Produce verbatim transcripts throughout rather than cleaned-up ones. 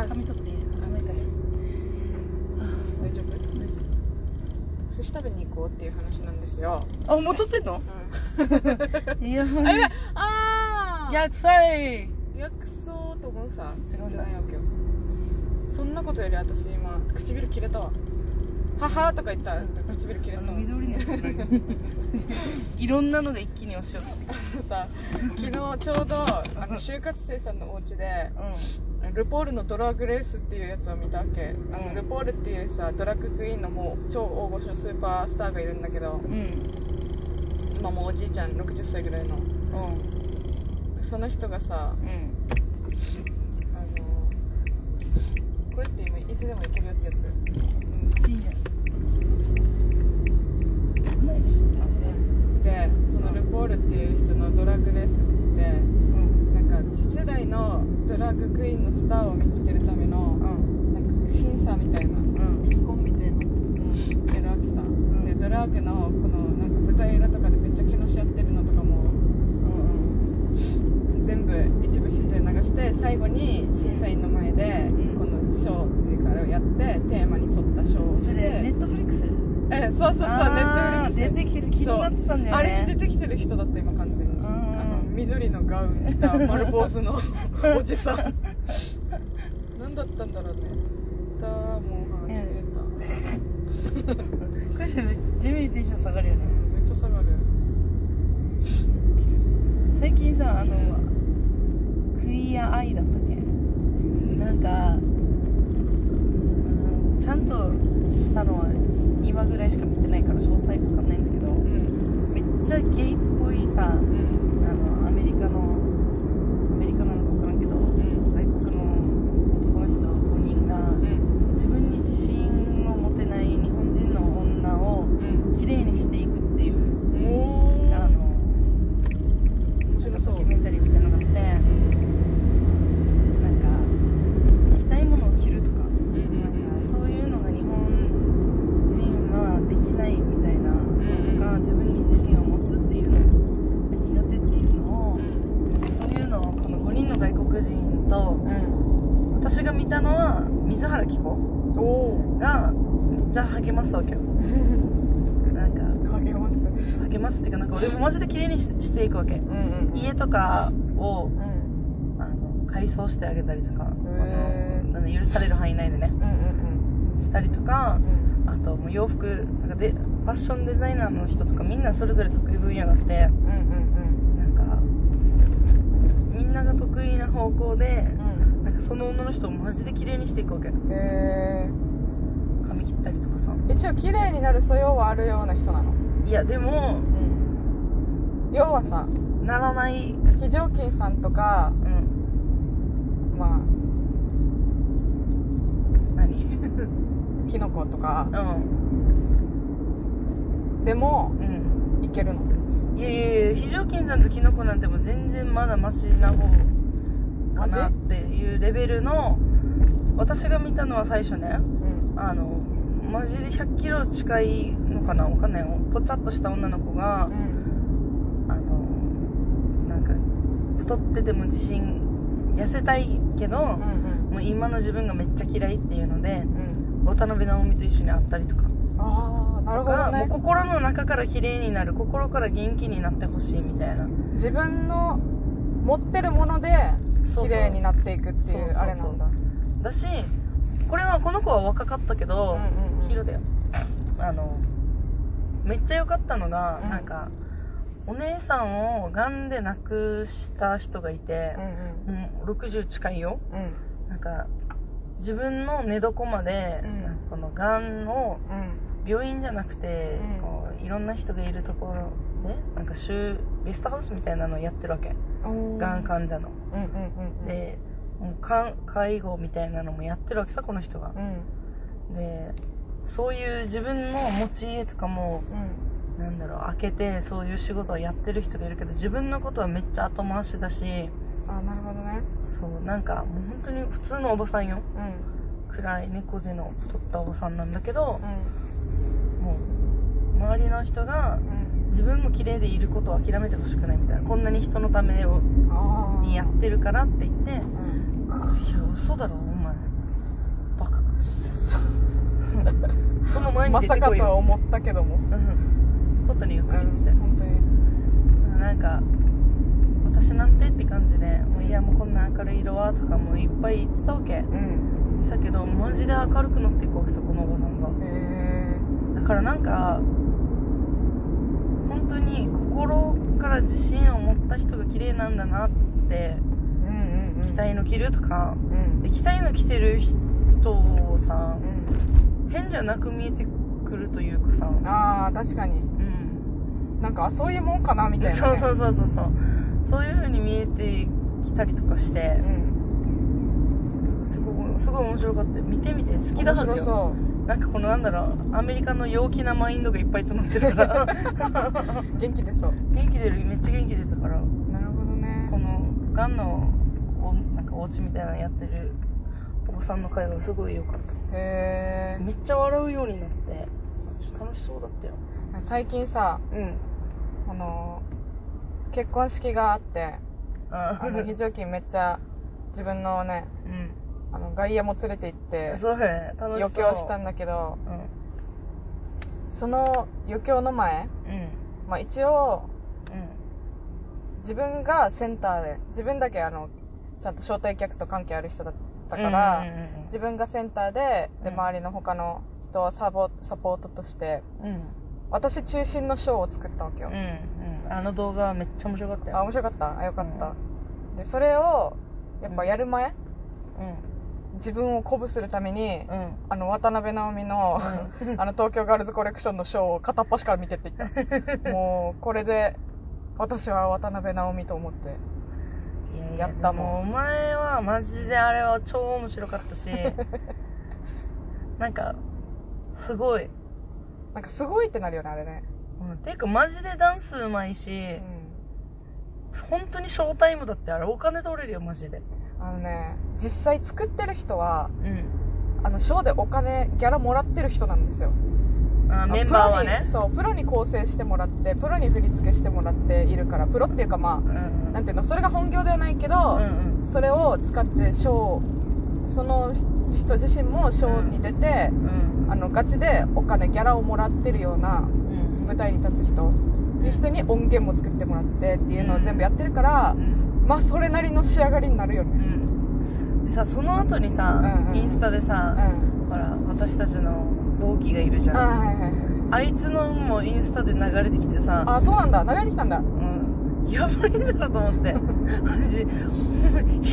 し髪取っていい？髪痛い。大丈夫？大丈夫。寿司食べに行こうっていう話なんですよ。あ、もう撮ってんの？うん。いや。あ、やばい。あー。やくさい。やくそうと思うさ。違うんじゃないわけよ。そんなことより私今唇切れたわ。ははとか言ったら唇切れたわ。緑のやつない。いろんなのが一気に押し寄せてくる。さ、昨日ちょうどあの就活生さんのお家で、うん、ルポールのドラッグレースっていうやつを見たわけ。あの、うん、ルポールっていうさドラッグクイーンのもう超大御所のスーパースターがいるんだけど、うん、今もうおじいちゃんろくじゅっさいぐらいの、うん、その人がさ、うんこれって今いつでもいけるよってやつ、うん、いいねで、そのルポールっていう人のドラッグレースって、うん、なんか次世代のドラッグクイーンのスターを見つけるための、うん、なんか審査みたいな、うん、ミスコンみたいな、うん、やるわけさ、うん、でドラッグのこのなんか舞台裏とかでめっちゃ毛のし合ってるのとかも、うん、全部一部 シージー 流して最後に審査員の前で、うん、このショーっていうからやってテーマに沿ったショーをしてそれネットフリックスえそうそうそうネットフリックス出てきてる気になってたんだよねあれに出てきてる人だった今完全にあの緑のガウン着た丸坊主のおじさん何だったんだろうねだもうはちぎれたこれ地味にテンション下がるよねめっちゃ下がる最近さあのクイアアイだったっけなんかちゃんとしたのは今ぐらいしか見てないから詳細わかんないんだけど、うん、めっちゃゲイっぽいさ、うん、あのアメリカのアメリカなのか分からんけど、うん、外国の男の人ごにんが、うん、自分に自信を持てない日本人の女を綺麗にしていくっていう、うん、あの面白そうドキュメンタリーみたいなのがあってなんか着たいものを着るとか。そういうのが日本人はできないみたいなのとか、うん、自分に自信を持つっていうのが苦手っていうのを、うん、そういうのをこのごにんの外国人と、うん、私が見たのは水原希子がめっちゃ励ますわけよなんか励ます励ますっていうかなんか俺もマジで綺麗に し, していくわけ、うんうん、家とかを、うん、あの改装してあげたりとか、あのなんで許される範囲内でね、うんしたりとか、うん、あともう洋服なんかでファッションデザイナーの人とかみんなそれぞれ得意分野があって、うんうんうん、なんかみんなが得意な方向で、うん、なんかその女の人をマジで綺麗にしていくわけ。へー。髪切ったりとかさ。一応綺麗になる素養はあるような人なの？いやでも、うん、要はさならない非常勤さんとか、うん、まあ。キノコとか、うん、でも、うん、いけるの？いやいやいや非常勤さんとキノコなんても全然まだマシな方かなっていうレベルの私が見たのは最初ね、うん、あのマジでひゃっキロ近いのかなわかんないよぽちゃっとした女の子が、うん、あのなんか太ってても自信痩せたいけど、うんうん、もう今の自分がめっちゃ嫌いっていうので、うん渡辺直美と一緒に会ったりとかああなるほどねもう心の中から綺麗になる心から元気になってほしいみたいな自分の持ってるもので綺麗になっていくっていうあれなんだだしこれはこの子は若かったけど、うんうんうん、黄色だよあのめっちゃ良かったのが、うん、なんかお姉さんをがんで亡くした人がいて、うんうん、もうろくじゅう近いよ、うん、なんか自分の寝床まで、うん、このがんを病院じゃなくて、うん、こういろんな人がいるところでなんか週ゲストハウスみたいなのをやってるわけがん患者の、うんうんうんうん、でもう介護みたいなのもやってるわけさこの人が、うん、でそういう自分の持ち家とかも、うん、なんだろう開けてそういう仕事をやってる人がいるけど自分のことはめっちゃ後回しだしあなるほどねそうなんかもう本当に普通のおばさんよ、うん、暗い猫背の太ったおばさんなんだけど、うん、もう周りの人が自分も綺麗でいることを諦めてほしくないみたいなこんなに人のためをにやってるからって言って、うん、いや嘘嘘だろお前バカくそその前に出てこいよまさかとは思ったけども、うん、ことにゆっくりして、うん、本当になんか私なんてって感じでもういやもうこんな明るい色はとかもういっぱい言ってたわけ、うん、だけどマジで明るくなっていくわけさこのおばさんが。へー、だからなんか本当に心から自信を持った人が綺麗なんだなって、うんうんうん、機体の着るとか、うん、で機体の着てる人をさ、うん、変じゃなく見えてくるというかさあー確かに、うん、なんかそういうもんかなみたいな、ね、そうそうそうそうそういう風に見えてきたりとかして、うん、すごい、すごい面白かった。見てみて、好きだはずよ。面白そう。なんかこのなんだろう、アメリカの陽気なマインドがいっぱい詰まってるから元気出そう。元気出る、めっちゃ元気出たから。なるほどね。このガンのおなんかお家みたいなのやってるおばさんの会話がすごい良かった。へー。めっちゃ笑うようになって、ちょっと楽しそうだったよ。最近さ、うん、あのー。結婚式があって、あの非常勤めっちゃ自分のね、うん、あの外野も連れて行って余興したんだけど、うん、その余興の前、うん、まあ一応、うん、自分がセンターで自分だけあのちゃんと招待客と関係ある人だったから、うんうんうんうん、自分がセンターで、で周りの他の人はサボ、サポートとして、うん、私中心のショーを作ったわけよ。うんうんあの動画めっちゃ面白かったよ。あ、面白かった。あ、よかった。うん、で、それをやっぱやる前、うん、自分を鼓舞するために、うん、あの渡辺直美の、うん、あの東京ガールズコレクションのショーを片っ端から見てって言った。もうこれで私は渡辺直美と思ってやったもん。いやいやお前はマジであれは超面白かったし、なんかすごい、なんかすごいってなるよねあれね。ていうかマジでダンスうまいし、うん、本当にショータイムだってあれお金取れるよマジで。あのね実際作ってる人は、うん、あのショーでお金ギャラもらってる人なんですよ。あメンバーはねそうプロに構成してもらってプロに振り付けしてもらっているからプロっていうかまあ、うんうん、なんていうのそれが本業ではないけど、うんうん、それを使ってショーその人自身もショーに出て、うんうん、あのガチでお金ギャラをもらってるような。うん舞台に立つ人いう人に音源も作ってもらってっていうのを全部やってるから、うん、まあそれなりの仕上がりになるよね、うん、でさその後にさ、うんうん、インスタでさ、うん、ほら私たちの同期がいるじゃん あ,、はいはいはい、あいつの運もインスタで流れてきてさあそうなんだ流れてきたんだ、うん、やばいんだろと思って私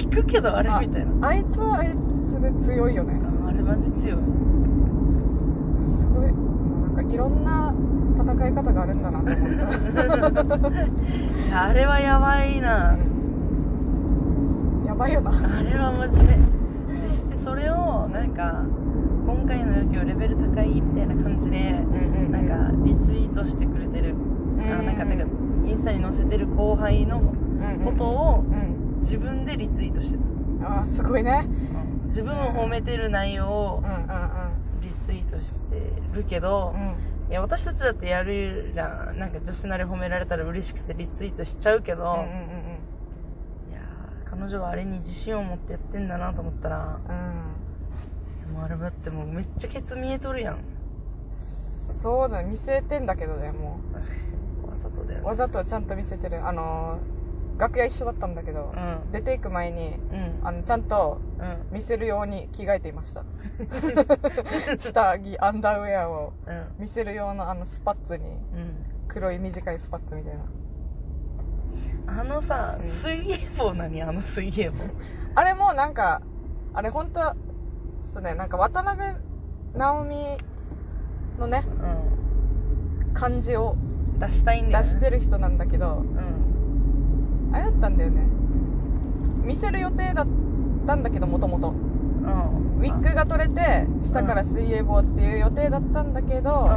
引くけどあれみたいな あ, あいつはあいつで強いよね あ, あれマジ強いすごいなんかいろんな戦い方があるんだなと思ったいやあれはやばいな、うん、やばいよなあれはマジででしてそれをなんか今回の余興レベル高いみたいな感じで、うんうんうん、なんかリツイートしてくれてる、うんうん、あなんかなんかインスタに載せてる後輩のことを自分でリツイートしてた、うんうん、あすごいね、うん、自分を褒めてる内容をリツイートしてるけど、うんうんうんいや私たちだってやるじゃんなんか女子なり褒められたら嬉しくてリツイートしちゃうけど、うんうんうん、いや彼女はあれに自信を持ってやってんだなと思ったら、うん、もうあれだってもうめっちゃケツ見えとるやんそうだね見せてんだけどねもうわざとだよ、ね、わざとちゃんと見せてるあの楽屋一緒だったんだけど、うん、出ていく前に、うん、あのちゃんと見せるように着替えていました、うん、下着アンダーウェアを見せる用のあのスパッツに、うん、黒い短いスパッツみたいなあのさ、うん、水泳帽何あの水泳帽あれもなんかあれ本当はそうねなんか渡辺直美のね、うん、感じを出したいんだよね出してる人なんだけど、うんあれだったんだよね見せる予定だったんだけどもともとウィッグが取れて下から水泳帽っていう予定だったんだけど、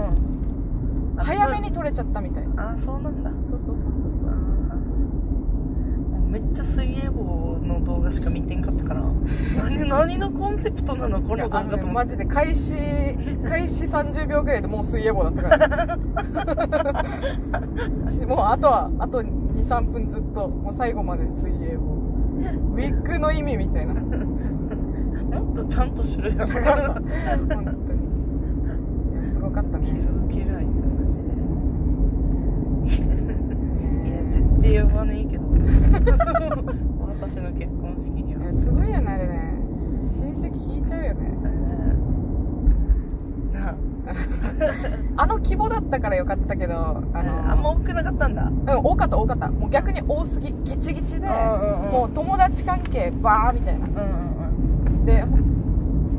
うん、早めに取れちゃったみたいああそうなんだそうそうそうそうそうめっちゃ水泳帽の動画しか見てんかったから何, 何のコンセプトなのこの動画と思ってマジで開始開始さんじゅうびょうぐらいでもう水泳帽だったからもうあとはあとにさんぷんずっともう最後まで水泳帽ウィッグの意味みたいなちゃんとしろよ本当に。いやすごかったね。ウケるウケるあいつマジでいや絶対呼ばねえけど私の結婚式には。すごいよねあれね、親戚引いちゃうよねなあの規模だったからよかったけど、あのー、あんま多くなかったんだ。うん多かった多かった、もう逆に多すぎギチギチで、うんうん、もう友達関係バーみたいな、うんうん、で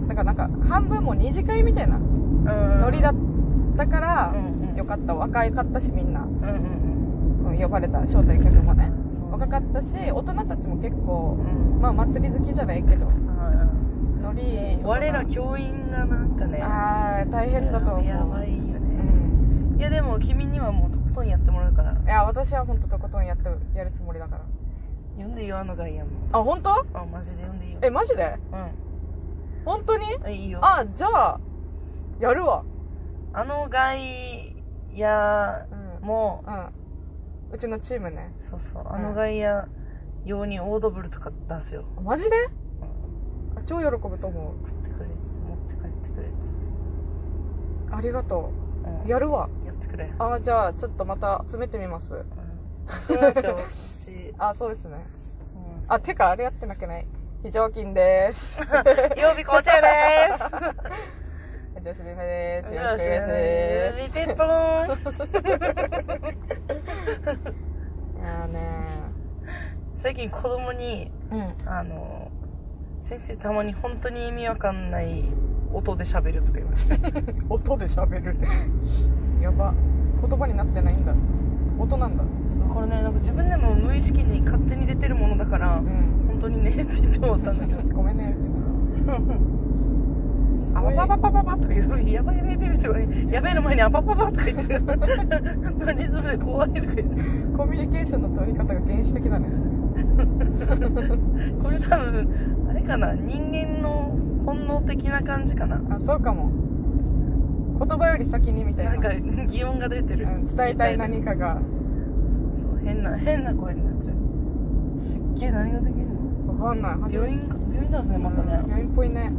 だからなんか半分も二次会みたいなノリだったから、うんうん、よかった。若いかったしみんな、うんうんうん、呼ばれた招待客もね若かったし、大人たちも結構、うん、まあ祭り好きじゃないけど、うんノリ我ら教員がなんかね、あー大変だと思う。やばいよね、うん、いやでも君にはもうとことんやってもらうから。いや私はほんととことんやってやるつもりだから。読んでよあのガイアンも。あほんと？あマジで読んでいいよ。えマジで？うんほんとに？いいよ。あじゃあやるわ。あのガイアも、うんうん、うちのチームね。そうそう、うん、あのガイア用にオードブルとか出すよ。マジで？超喜ぶと思う。送ってくれっつ持って帰ってくれっつって。ありがとう、うん、やるわ。やってくれ。あじゃあちょっとまた詰めてみます、うん、そうなんですよ私。あそうですね、うん、です。あてかあれやってなきゃない、非常勤です曜日紅茶です女子でねです。よろしくお願いします。曜日ペッポーンいやね最近子供に、うん、あの先生たまに本当に意味わかんない音で喋るとか言われて音で喋るやば、言葉になってないんだ、音なんだ。だからねなんか自分でも無意識に勝手に出てるものだから、うん、本当にねって言って思ったんだけどごめんねみたいなあばばばばばとか言う、やばいやばいやばいとかやべえの前にあばばばとか言ってる何それ怖いとか言ってコミュニケーションの取り方が原始的だねこれ多分あれかな、人間の本能的な感じかな。あそうかも、言葉より先にみたいな、なんか擬音が出てる、うん、伝えたい何かが。そうそう変な変な声になっちゃう。すっげえ何ができるのわかんない。病院病院だすねまたね、うん、病院っぽいね。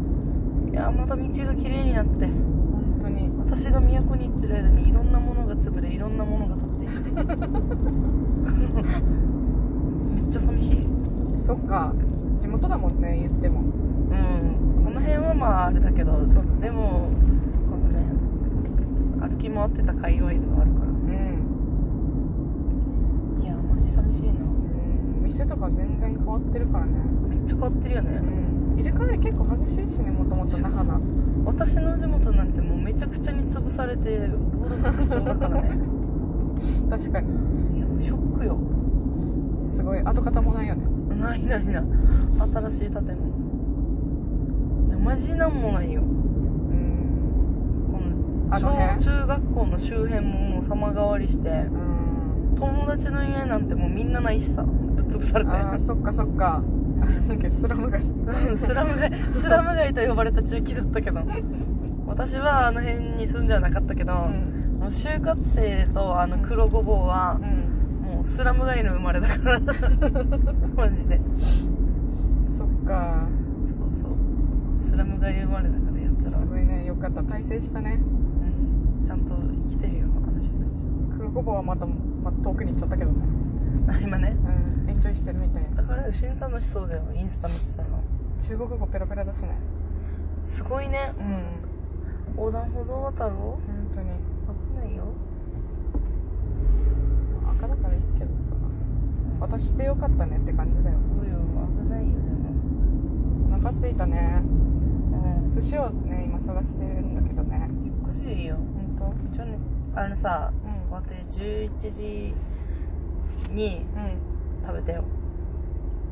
いやまた道が綺麗になって本当に私が都に行ってる間にいろんなものが潰れいろんなものが立っていくめっちゃ寂しい。そっか地元だもんね言っても。うんこの辺はまああれだけど、そうでもこのね歩き回ってた界隈ではあるから、うん、いやマジ寂しいな、うん、店とか全然変わってるからね。めっちゃ変わってるよね、うん、入れ替わり結構激しいしね。もともと那覇な私の地元なんてもうめちゃくちゃに潰されて道路拡張だからね確かに。いやもうショックよ。すごい跡形もないよね。ないないない新しい建物。いやマジなんもないよ。うんこの小中学校の周辺ももう様変わりして、うん友達の家なんてもうみんなないしさ、ぶっ潰されて。あそっかそっかなんかスラム街スラム街スラム街と呼ばれた地域だったけど私はあの辺に住んではなかったけど、うん、もう就活生とあの黒ごぼうは、うんうんもうスラム街の生まれだからマジで。そっかそうそうスラム街生まれだからやったらすごいね。よかった大成したね、うん、ちゃんと生きてるよあの人たち。黒ごぼうはまた、ま、遠くに行っちゃったけどね今ね、うん、エンジョイしてるみたいだから死に楽しそうだよ。インスタ見てたら中国語ペラペラだしね。すごいね、うん、横断歩道渡ろう本当に危ないよ。赤だからいいけどさ、私ってよかったねって感じだよ。そうよ危ないよ。でもお腹すいたね、うん、寿司をね今探してるんだけどね。ゆっくりでいいよ本当。ちょ、ね、あのさ、うん、待ってじゅういちじに食べてよ、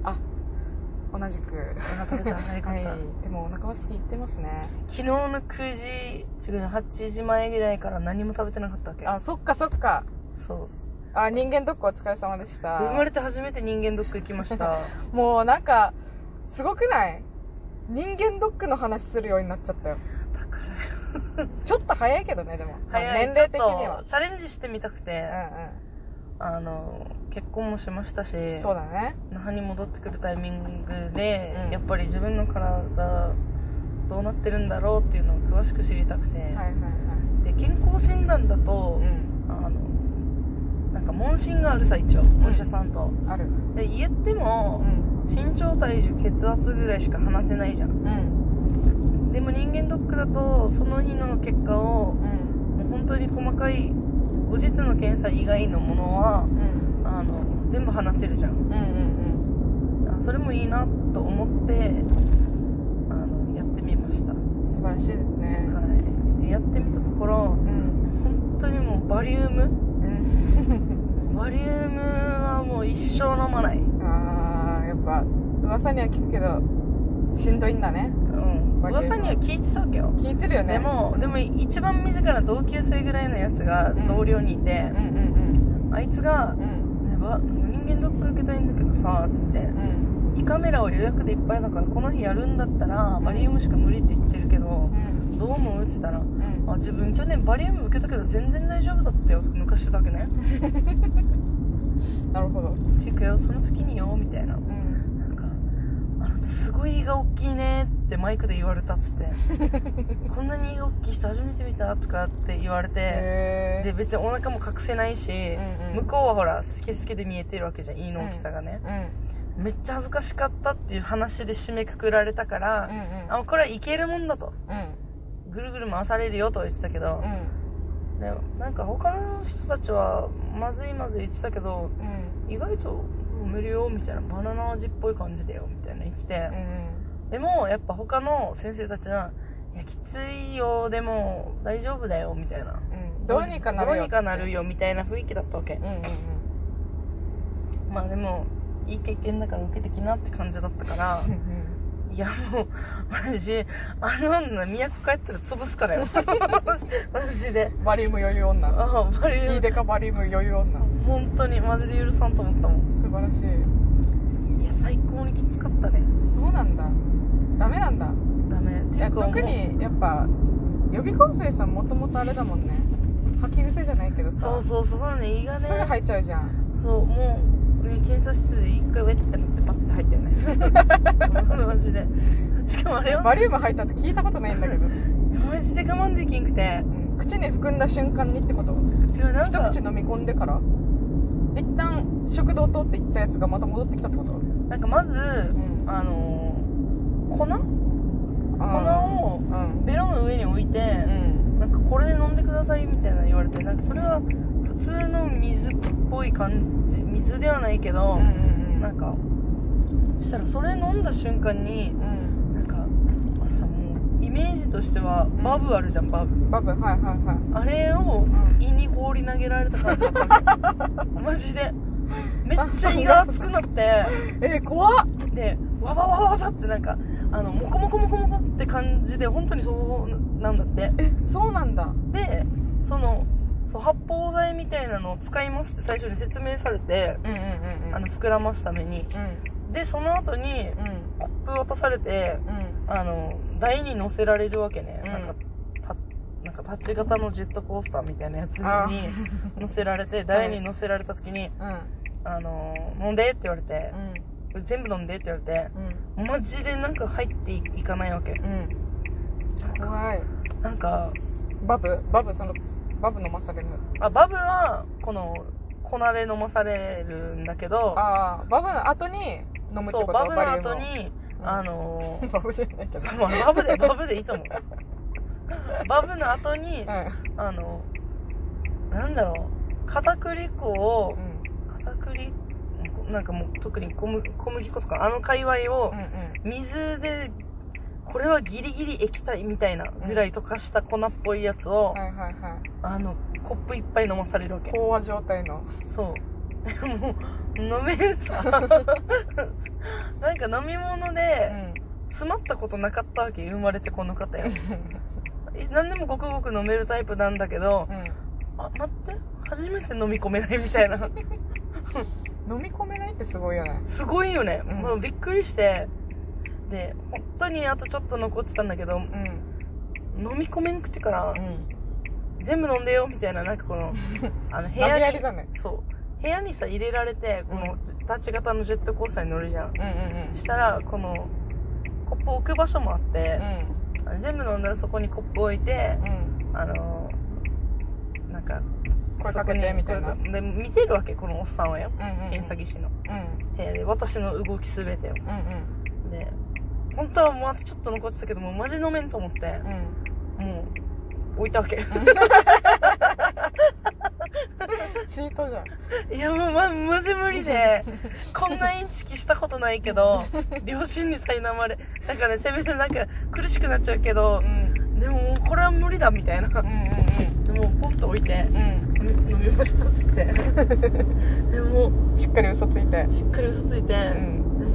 うん、あ同じくお腹食べた早かった、はい、でもお腹は好きいってますね。昨日のくじ違うはちじまえぐらいから何も食べてなかったわけ。あそっかそっかそうあ人間ドックお疲れ様でした。生まれて初めて人間ドック行きましたもうなんかすごくない、人間ドックの話するようになっちゃったよだからちょっと早いけどね。でも早い年齢的にはチャレンジしてみたくて、うんうん、あの結婚もしましたしそうだね。那覇に戻ってくるタイミングで、うん、やっぱり自分の体どうなってるんだろうっていうのを詳しく知りたくて、はいはいはい、で健康診断だと、うん、あのなんか問診があるさ、一応お医者さんと、うん、あるで言っても、うん、身長体重血圧ぐらいしか話せないじゃん、うん、でも人間ドックだとその日の結果を、うん、もう本当に細かい後日の検査以外のものは、うん、あの全部話せるじゃん、うんうんうん、あそれもいいなと思ってあのやってみました。素晴らしいですね、はい、でやってみたところ、うん、本当にもうバリウムバリウムはもう一生飲まない。ああ、やっぱ噂には聞くけどしんどいんだね。うん。噂には聞いてたわけよ。聞いてるよね。でもでも一番身近な同級生ぐらいのやつが同僚にいて、うんうんうん、あいつが、うん、ねば人間ドック受けたいんだけどさつって、うん、胃カメラを予約でいっぱいだからこの日やるんだったらバリウムしか無理って言ってるけど。うんどう思うって言ったら、うん、あ自分去年バリウム受けたけど全然大丈夫だったよ抜かしてたわけねなるほどっていうかよその時によみたいな、うん、なんかあなたすごい胃が大きいねってマイクで言われたっつってこんなに胃が大きい人初めて見たとかって言われてで別にお腹も隠せないし、うんうん、向こうはほらスケスケで見えてるわけじゃん胃の大きさがね、うんうんめっちゃ恥ずかしかったっていう話で締めくくられたから、うんうん、あこれはいけるもんだと、うん、ぐるぐる回されるよと言ってたけど、うん、でなんか他の人たちはまずいまずい言ってたけど、うん、意外と飲めるよみたいなバナナ味っぽい感じだよみたいな言ってて、うん、でもやっぱ他の先生たちはいやきついよでも大丈夫だよみたいな、うん、どうにかなるよどうにかなるよみたいな雰囲気だったわけ、うんうんうん、まあでもいい経験だから受けてきなって感じだったから、うん、いやもう私あの女都帰ったら潰すからよ私でバリウム余裕女あバリウムいいでかバリウム余裕女本当にマジで許さんと思ったもん。素晴らしい。いや最高にきつかったね。そうなんだダメなんだダメっていうか特にやっぱ予備校生さんもともとあれだもんね吐き癖じゃないけどさそうそうそうそうね胃がねすぐ吐いちゃうじゃんそうもう検査室で一回ウェッてなってパッて入ったよねマジでしかもあれよバリウム入ったって聞いたことないんだけどマジで我慢できんくて、うん、口に含んだ瞬間にってこと違うなんか一口飲み込んでから一旦食道通っていったやつがまた戻ってきたってことなんかまず、うん、あのー、粉、うん、粉をベロの上に置いて、うん、なんかこれで飲んでくださいみたいな言われてなんかそれは普通の水っぽい感じ水ではないけど、うんうん、なんかしたらそれ飲んだ瞬間に、うん、なんかあのさもうイメージとしてはバブあるじゃん、うん、バブバブはいはいはいあれを胃に放り投げられた感じだった、うん、マジでめっちゃ胃が熱くなってえ怖っでわばわばわばってなんかあのモコモコモコモコって感じで本当にそうなんだってえそうなんだでそのそう発泡剤みたいなのを使いますって最初に説明されて、うんうんうんうん、あの膨らますために、うん、でその後に、うん、コップを渡されて、うん、あの台に乗せられるわけね、うん、なんかたなんか立ち型のジェットコースターみたいなやつに乗せられて台に乗せられた時に、うん、あの飲んでって言われて、うん、全部飲んでって言われて、うん、マジでなんか入っていかないわけ、うん、なんか怖いなんかバブバブそのバブ飲まされるあバブはこの粉で飲まされるんだけどあバブの後に飲むってことそうバブの後にあのー、バブじゃないけどバブでバブでいいと思うバブの後に、うん、あのなんだろう片栗粉を、うん、片栗なんかもう特に小麦、小麦粉とかあの界隈を、うんうん、水でこれはギリギリ液体みたいなぐらい溶かした粉っぽいやつを、うんはいはいはい、あのコップいっぱい飲まされるわけ。飽和状態の。そう。もう飲めんさ。なんか飲み物で詰まったことなかったわけ生まれてこの方よ。何でもごくごく飲めるタイプなんだけど、うん、あ待って初めて飲み込めないみたいな。飲み込めないってすごいよね。すごいよね。うん、もうびっくりして。で本当にあとちょっと残ってたんだけど、うん、飲み込めんくてから、うん、全部飲んでよみたいななんかこのあの部屋にそう部屋にさ入れられてこの立ち型のジェットコースターに乗るじゃん、うんうんうん、したらこのコップ置く場所もあって、あの全部飲んだらそこにコップを置いて、うん、あのなんか声かけてみたいなで見てるわけこのおっさんはよ、検査技師の、うん、で私の動きすべてを、うんうん、で本当はもうあとちょっと残ってたけどもうマジ飲めんと思って、うん、もう置いたわけ、うん、チートじゃん。いやもう、ま、マジ無理でこんなインチキしたことないけど両親に苛まれなんかね攻めるなんか苦しくなっちゃうけど、うん、でももうこれは無理だみたいな、うんうんうん、でもポンと置いて、うん飲みましたっつってでもしっかり嘘ついてしっかり嘘ついて、う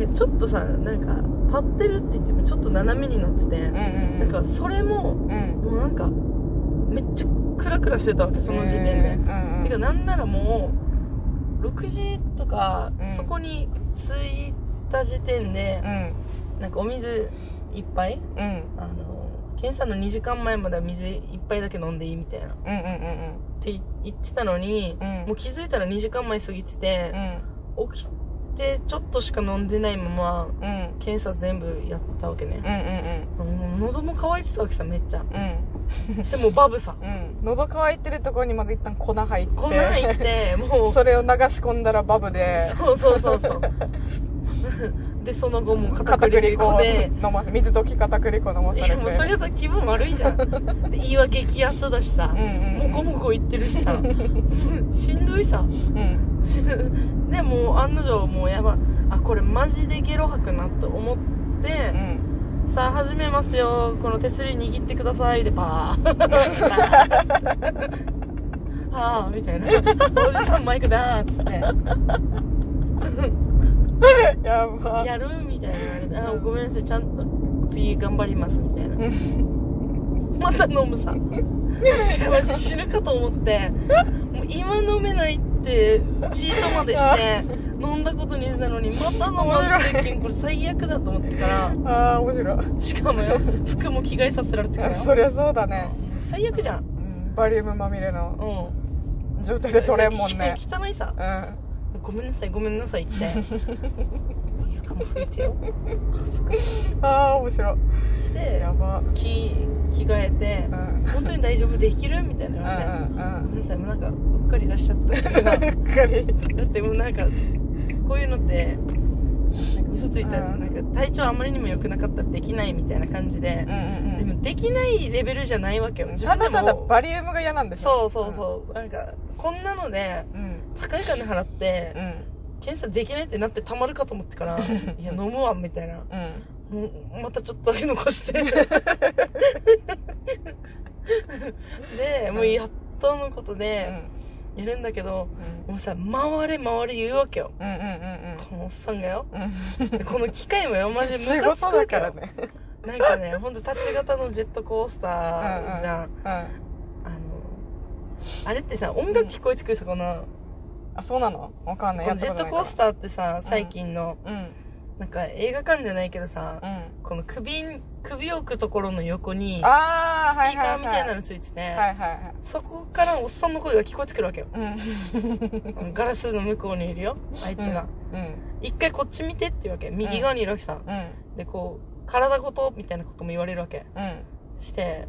ん、ちょっとさなんかパッてるって言ってもちょっと斜めになってて、うんうん、なんかそれも、うん、もうなんかめっちゃクラクラしてたわけその時点で、うんうん、てかなんならもうろくじとか、うん、そこに着いた時点で、うん、なんかお水いっぱい、うん、あの検査のにじかんまえまでは水いっぱいだけ飲んでいいみたいな、うんうんうん、って言ってたのに、うん、もう気づいたらにじかんまえ過ぎてて、うん、起きてちょっとしか飲んでないまま、うん、検査全部やったわけね、うんうんうん、もう喉も渇いてたわけさめっちゃ、うん、してもうバブさ、うん、喉渇いてるところにまず一旦粉入って粉入ってもうそれを流し込んだらバブでそうそうそうそうでその後も片栗粉で飲ませ水溶き片栗粉飲まされていやもうそれだと気分悪いじゃん言い訳激アツだしさ、うんうん、もこもこ言ってるしさしんどいさ、うん、でもう案の定もうやばあこれマジでゲロ吐くなと思って、うん、さあ始めますよこの手すり握ってくださいでパーあーみたいなおじさんマイクだーっつってやばやるみたいなあごめんなさいちゃんと次頑張りますみたいなまた飲むさマジ死ぬかと思ってもう今飲めないってチートまでして飲んだことにしたのにまた飲まれてこれ最悪だと思ってからあー面白いしかもよ服も着替えさせられてからそりゃそうだね最悪じゃん、うん、バリウムまみれの、うん、状態で取れんもんね汚いさ、うんごめんなさいごめんなさいってやかも拭いてよ恥ずかしいあー面白いしてやば着着替えて、うん、本当に大丈夫できるみたいなのね、うんうん、ごめんなさいもうなんかうっかり出しちゃったけどうっかりだってもうなんかこういうのってなんか嘘ついたらなんか体調あまりにも良くなかったらできないみたいな感じで、うんうんうん、でもできないレベルじゃないわけよ自分でもただただバリウムが嫌なんですよそうそうそう、うん、なんかこんなので、うん高い金払って、うん、検査できないってなってたまるかと思ってからいや飲むわみたいな、うん、もうまたちょっとだけ残してでもうやっとのことでやるんだけど、うん、もうさ回れ回れ言うわけよ、うんうんうんうん、このおっさんがよ、うん、この機械もよマジムカつくわけよなんかねほんと立ち型のジェットコースターじゃん、うんうんうん、あのあれってさ音楽聞こえてくるさこのあ、そうなの？わかんない。ジェットコースターってさ、最近の、うん、なんか映画館じゃないけどさ、うん、この首、首を置くところの横に、あー、スピーカーみたいなのついてて、はいはいはい、そこからおっさんの声が聞こえてくるわけよ。うん、ガラスの向こうにいるよ、あいつが。うんうん、一回こっち見てって言うわけ。右側にいるわけさ。うん、で、こう、体ごとみたいなことも言われるわけ。うん、して、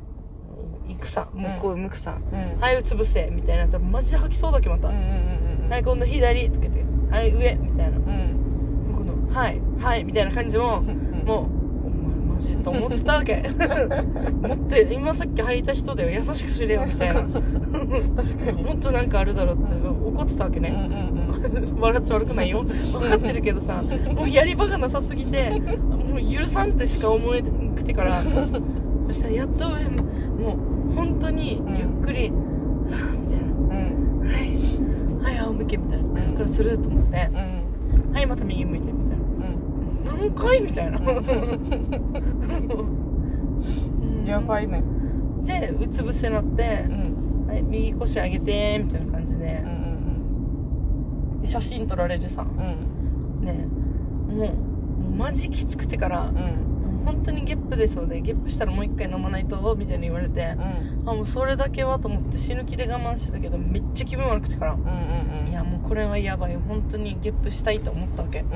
行くさ、向こう向くさ、うん、はい、うつぶせ、みたいなやつはマジで吐きそうだっけ、また。うんうんうんはい、今度左つけて、はい、上みたいな、うん、このはい、はいみたいな感じも、もうお前マジと思ってたわけもっと今さっきはいた人だよ、優しくしれよみたいな確かにもっとなんかあるだろうって怒ってたわけね、うんうんうん、笑っちゃ悪くないよ分かってるけどさ、もうやり場がなさすぎてもう許さんってしか思えなくてからそしたらやっと上もう本当にゆっくり、うん、はぁみたいな、うん、はいはい、仰向けみたいな、うん、からすると思って、うん、はい、また右向いてみたいな、うん、何回みたいな、うん、やばいねで、うつ伏せになって、うん、はい、右腰上げてみたいな感じで、うん、で写真撮られるさ、うん、ねもう、もうマジきつくてから、うん、本当にゲップ出そうでゲップしたらもう一回飲まないとみたいに言われて、うん、あもうそれだけはと思って死ぬ気で我慢してたけどめっちゃ気分悪くてから、うんうんうん、いやもうこれはやばい本当にゲップしたいと思ったわけ、うん、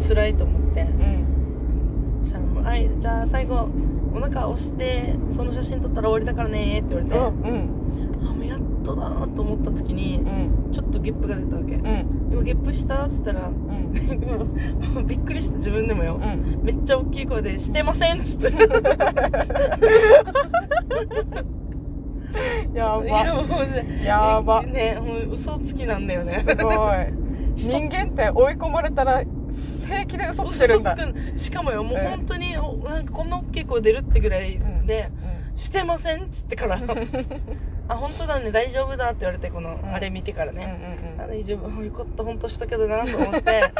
辛いと思って、うん、したらもう、はい、じゃあ最後お腹押してその写真撮ったら終わりだからねって言われて、うん、あもうやっとだなと思った時に、うん、ちょっとゲップが出たわけ、うん、今ゲップしたっつったら、うん、もうびっくりした自分でもよ、うん、めっちゃ大きい声でしてませんっつってやばいやもうやばねもう嘘つきなんだよね。すごい人間って追い込まれたら平気で嘘つけるんだ。嘘つく。しかもよ、もう本当になんかこんな大きい声出るってぐらいで、うんうん、してませんっつってからあ、本当だね、大丈夫だって言われて、この、うん、あれ見てからね、うんうんうん、あ大丈夫、よかった、本当したけどなと思って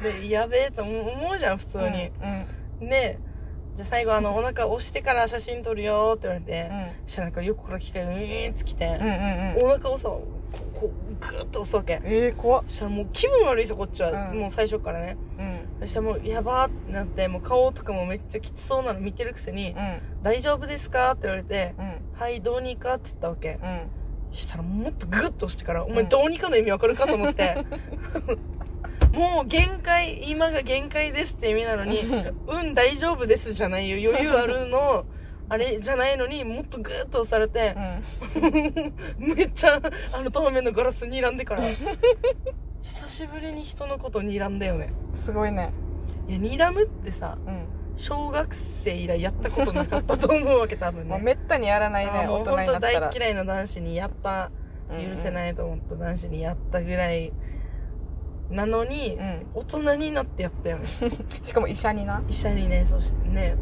で、やべえと思うじゃん、普通に、うんうん、で、じゃあ最後あのお腹押してから写真撮るよって言われて、うん、したらなんか横から機械がうーんって来て、うんうんうん、お腹をさこうグーッと押すわけ。えー、怖っ。そしたらもう気分悪いさこっちは、うん、もう最初からね、うん、そしたらもうやばーってなって、もう顔とかもめっちゃきつそうなの見てるくせに、うん、大丈夫ですかって言われて、うん、はいどうにかって言ったわけ、うん、したらもっとグッと押してから、うん、お前どうにかの意味わかるかと思ってもう限界、今が限界ですって意味なのにうん大丈夫ですじゃないよ、余裕あるのあれじゃないのに、もっとグーッと押されて、うん、めっちゃあの透明のガラス睨んでから久しぶりに人のこと睨んだよね。すごいね。いや睨むってさ、うん、小学生以来やったことなかったと思うわけ多分ね。もうめったにやらないね大人になったら。本当大嫌いな男子にやっぱ許せないと思った男子にやったぐらいなのに、うん、大人になってやったよねしかも医者にな医者にね、そしてね、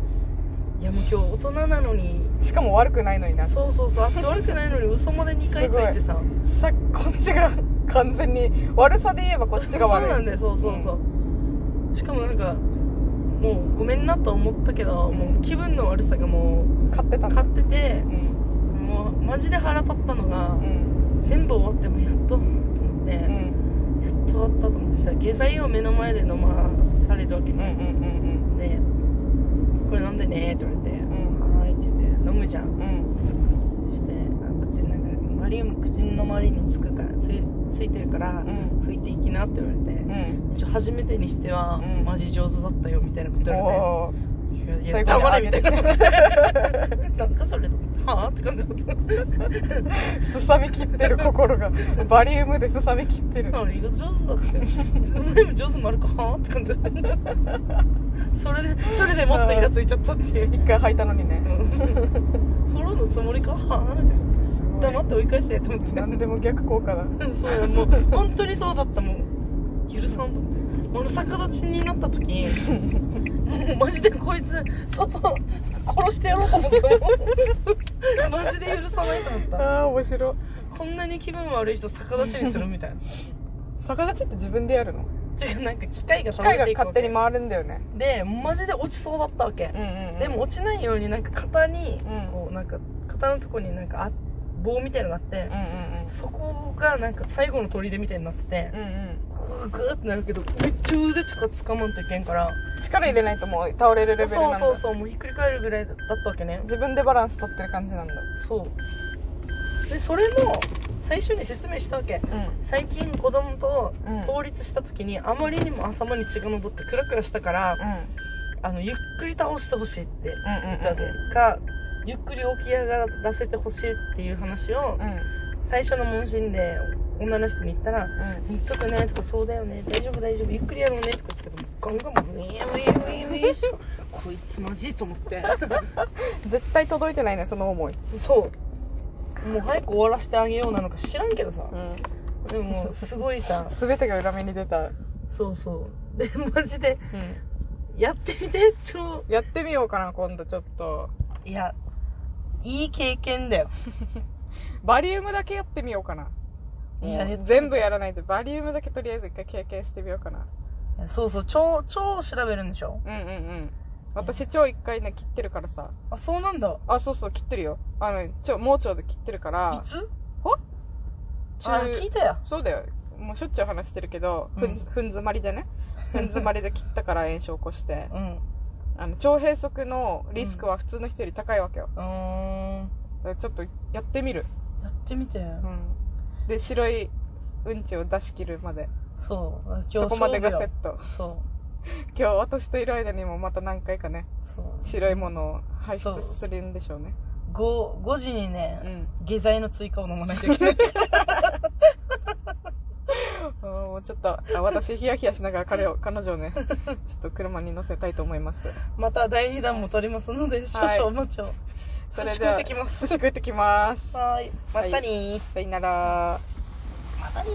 いやもう今日大人なのにしかも悪くないのにな。そうそうそう、あっち悪くないのに嘘までにかいついてささこっちが完全に悪さで言えばこっちが悪いそうなんだよ、そうそうそう、うん、しかもなんかもうごめんなと思ったけど、うん、もう気分の悪さがもう勝ってた勝ってて、うん、もうマジで腹立ったのが、うん、全部終わってもやっとと思って、うんやっと終わったと思ってしたら下剤を目の前で飲まされるわけね、うんうんうんうん、でこれ飲んでねって言われて、うん、はーいって言って飲むじゃん、うん、そしてこっちなんかマリウム口の周りにつくからつい、ついてるから、うん、拭いていきなって言われて、うん、ちょ初めてにしては、うん、マジ上手だったよみたいなこと言われて、いや黙れみたいななんかそれはぁって感じだったすさみきってる心がバリウムですさみきってるあれ意外と上手だって上手もあるかはぁって感じだったそれでそれでもっとイラついちゃったっていう一回吐いたのにね、うん、フォローのつもりかはぁみたいな、すごい黙って追い返せと思って何でも逆効果だそうもう本当にそうだったもん、許さんと思ってあの逆立ちになった時もうマジでこいつ外殺してやろうと思ったマジで許さないと思った。あー面白い、こんなに気分悪い人逆立ちにするみたいな逆立ちって自分でやるの？違う、なんか機械が倒れていくわけ、機械が勝手に回るんだよね。でマジで落ちそうだったわけ、うんうんうん、でも落ちないようになんか肩にこうなんか肩のとこになんか棒みたいなのがあって、うんうんうん、そこがなんか最後の砦みたいになってて、うんうんグーってなるけどめっちゃ腕とか掴まんといけんから力入れないともう倒れるレベルなんだ。そうそうそう、もうひっくり返るぐらいだったわけね。自分でバランス取ってる感じなんだ。そうでそれも最初に説明したわけ、うん、最近子供と倒立した時にあまりにも頭に血が上ってクラクラしたから、うん、あのゆっくり倒してほしいって言ったわけ、うんうんうん、かゆっくり起き上がらせてほしいっていう話を、うん、最初の問診で女の人に言ったら、うん、言っとくねとか、そうだよね、大丈夫大丈夫、ゆっくりやろうねとか言ってガンガンもうウィーウィーウィーウィーしこいつマジと思って絶対届いてないねその思い。そうもう早く終わらせてあげようなのか知らんけどさ、うん、でももうすごいさ全てが裏目に出た。そうそうでマジで、うん、やってみて超やってみようかな今度ちょっと。いやいい経験だよバリウムだけやってみようかな。いや全部やらないとバリウムだけとりあえず一回経験してみようかな。そうそう、腸を調べるんでしょ。うんうんうん。私腸一回ね切ってるからさ。あ、そうなんだ。あ、そうそう切ってるよ。あの腸盲腸で切ってるから。いつ？ほ？あ、聞いたよ。そうだよ。もうしょっちゅう話してるけど、ふん、ふん詰まりでね。ふん詰まりで切ったから炎症を起こして。うん。あの腸閉塞のリスクは普通の人より高いわけよ。うん。ちょっとやってみる。やってみて。うん。で白いうんちを出し切るまで。そう、そこまでがセット。そ今日私といる間にもまた何回かね、そう白いものを排出するんでしょうね。5, 5時にね、うん、下剤の追加を飲まないといけないもうちょっと私ヒヤヒヤしながら彼を彼女をねちょっと車に乗せたいと思います。まただいにだんも撮りますので、少々お待ちを。それでは寿司食ってきます。はい、またにー、さよなら。またに。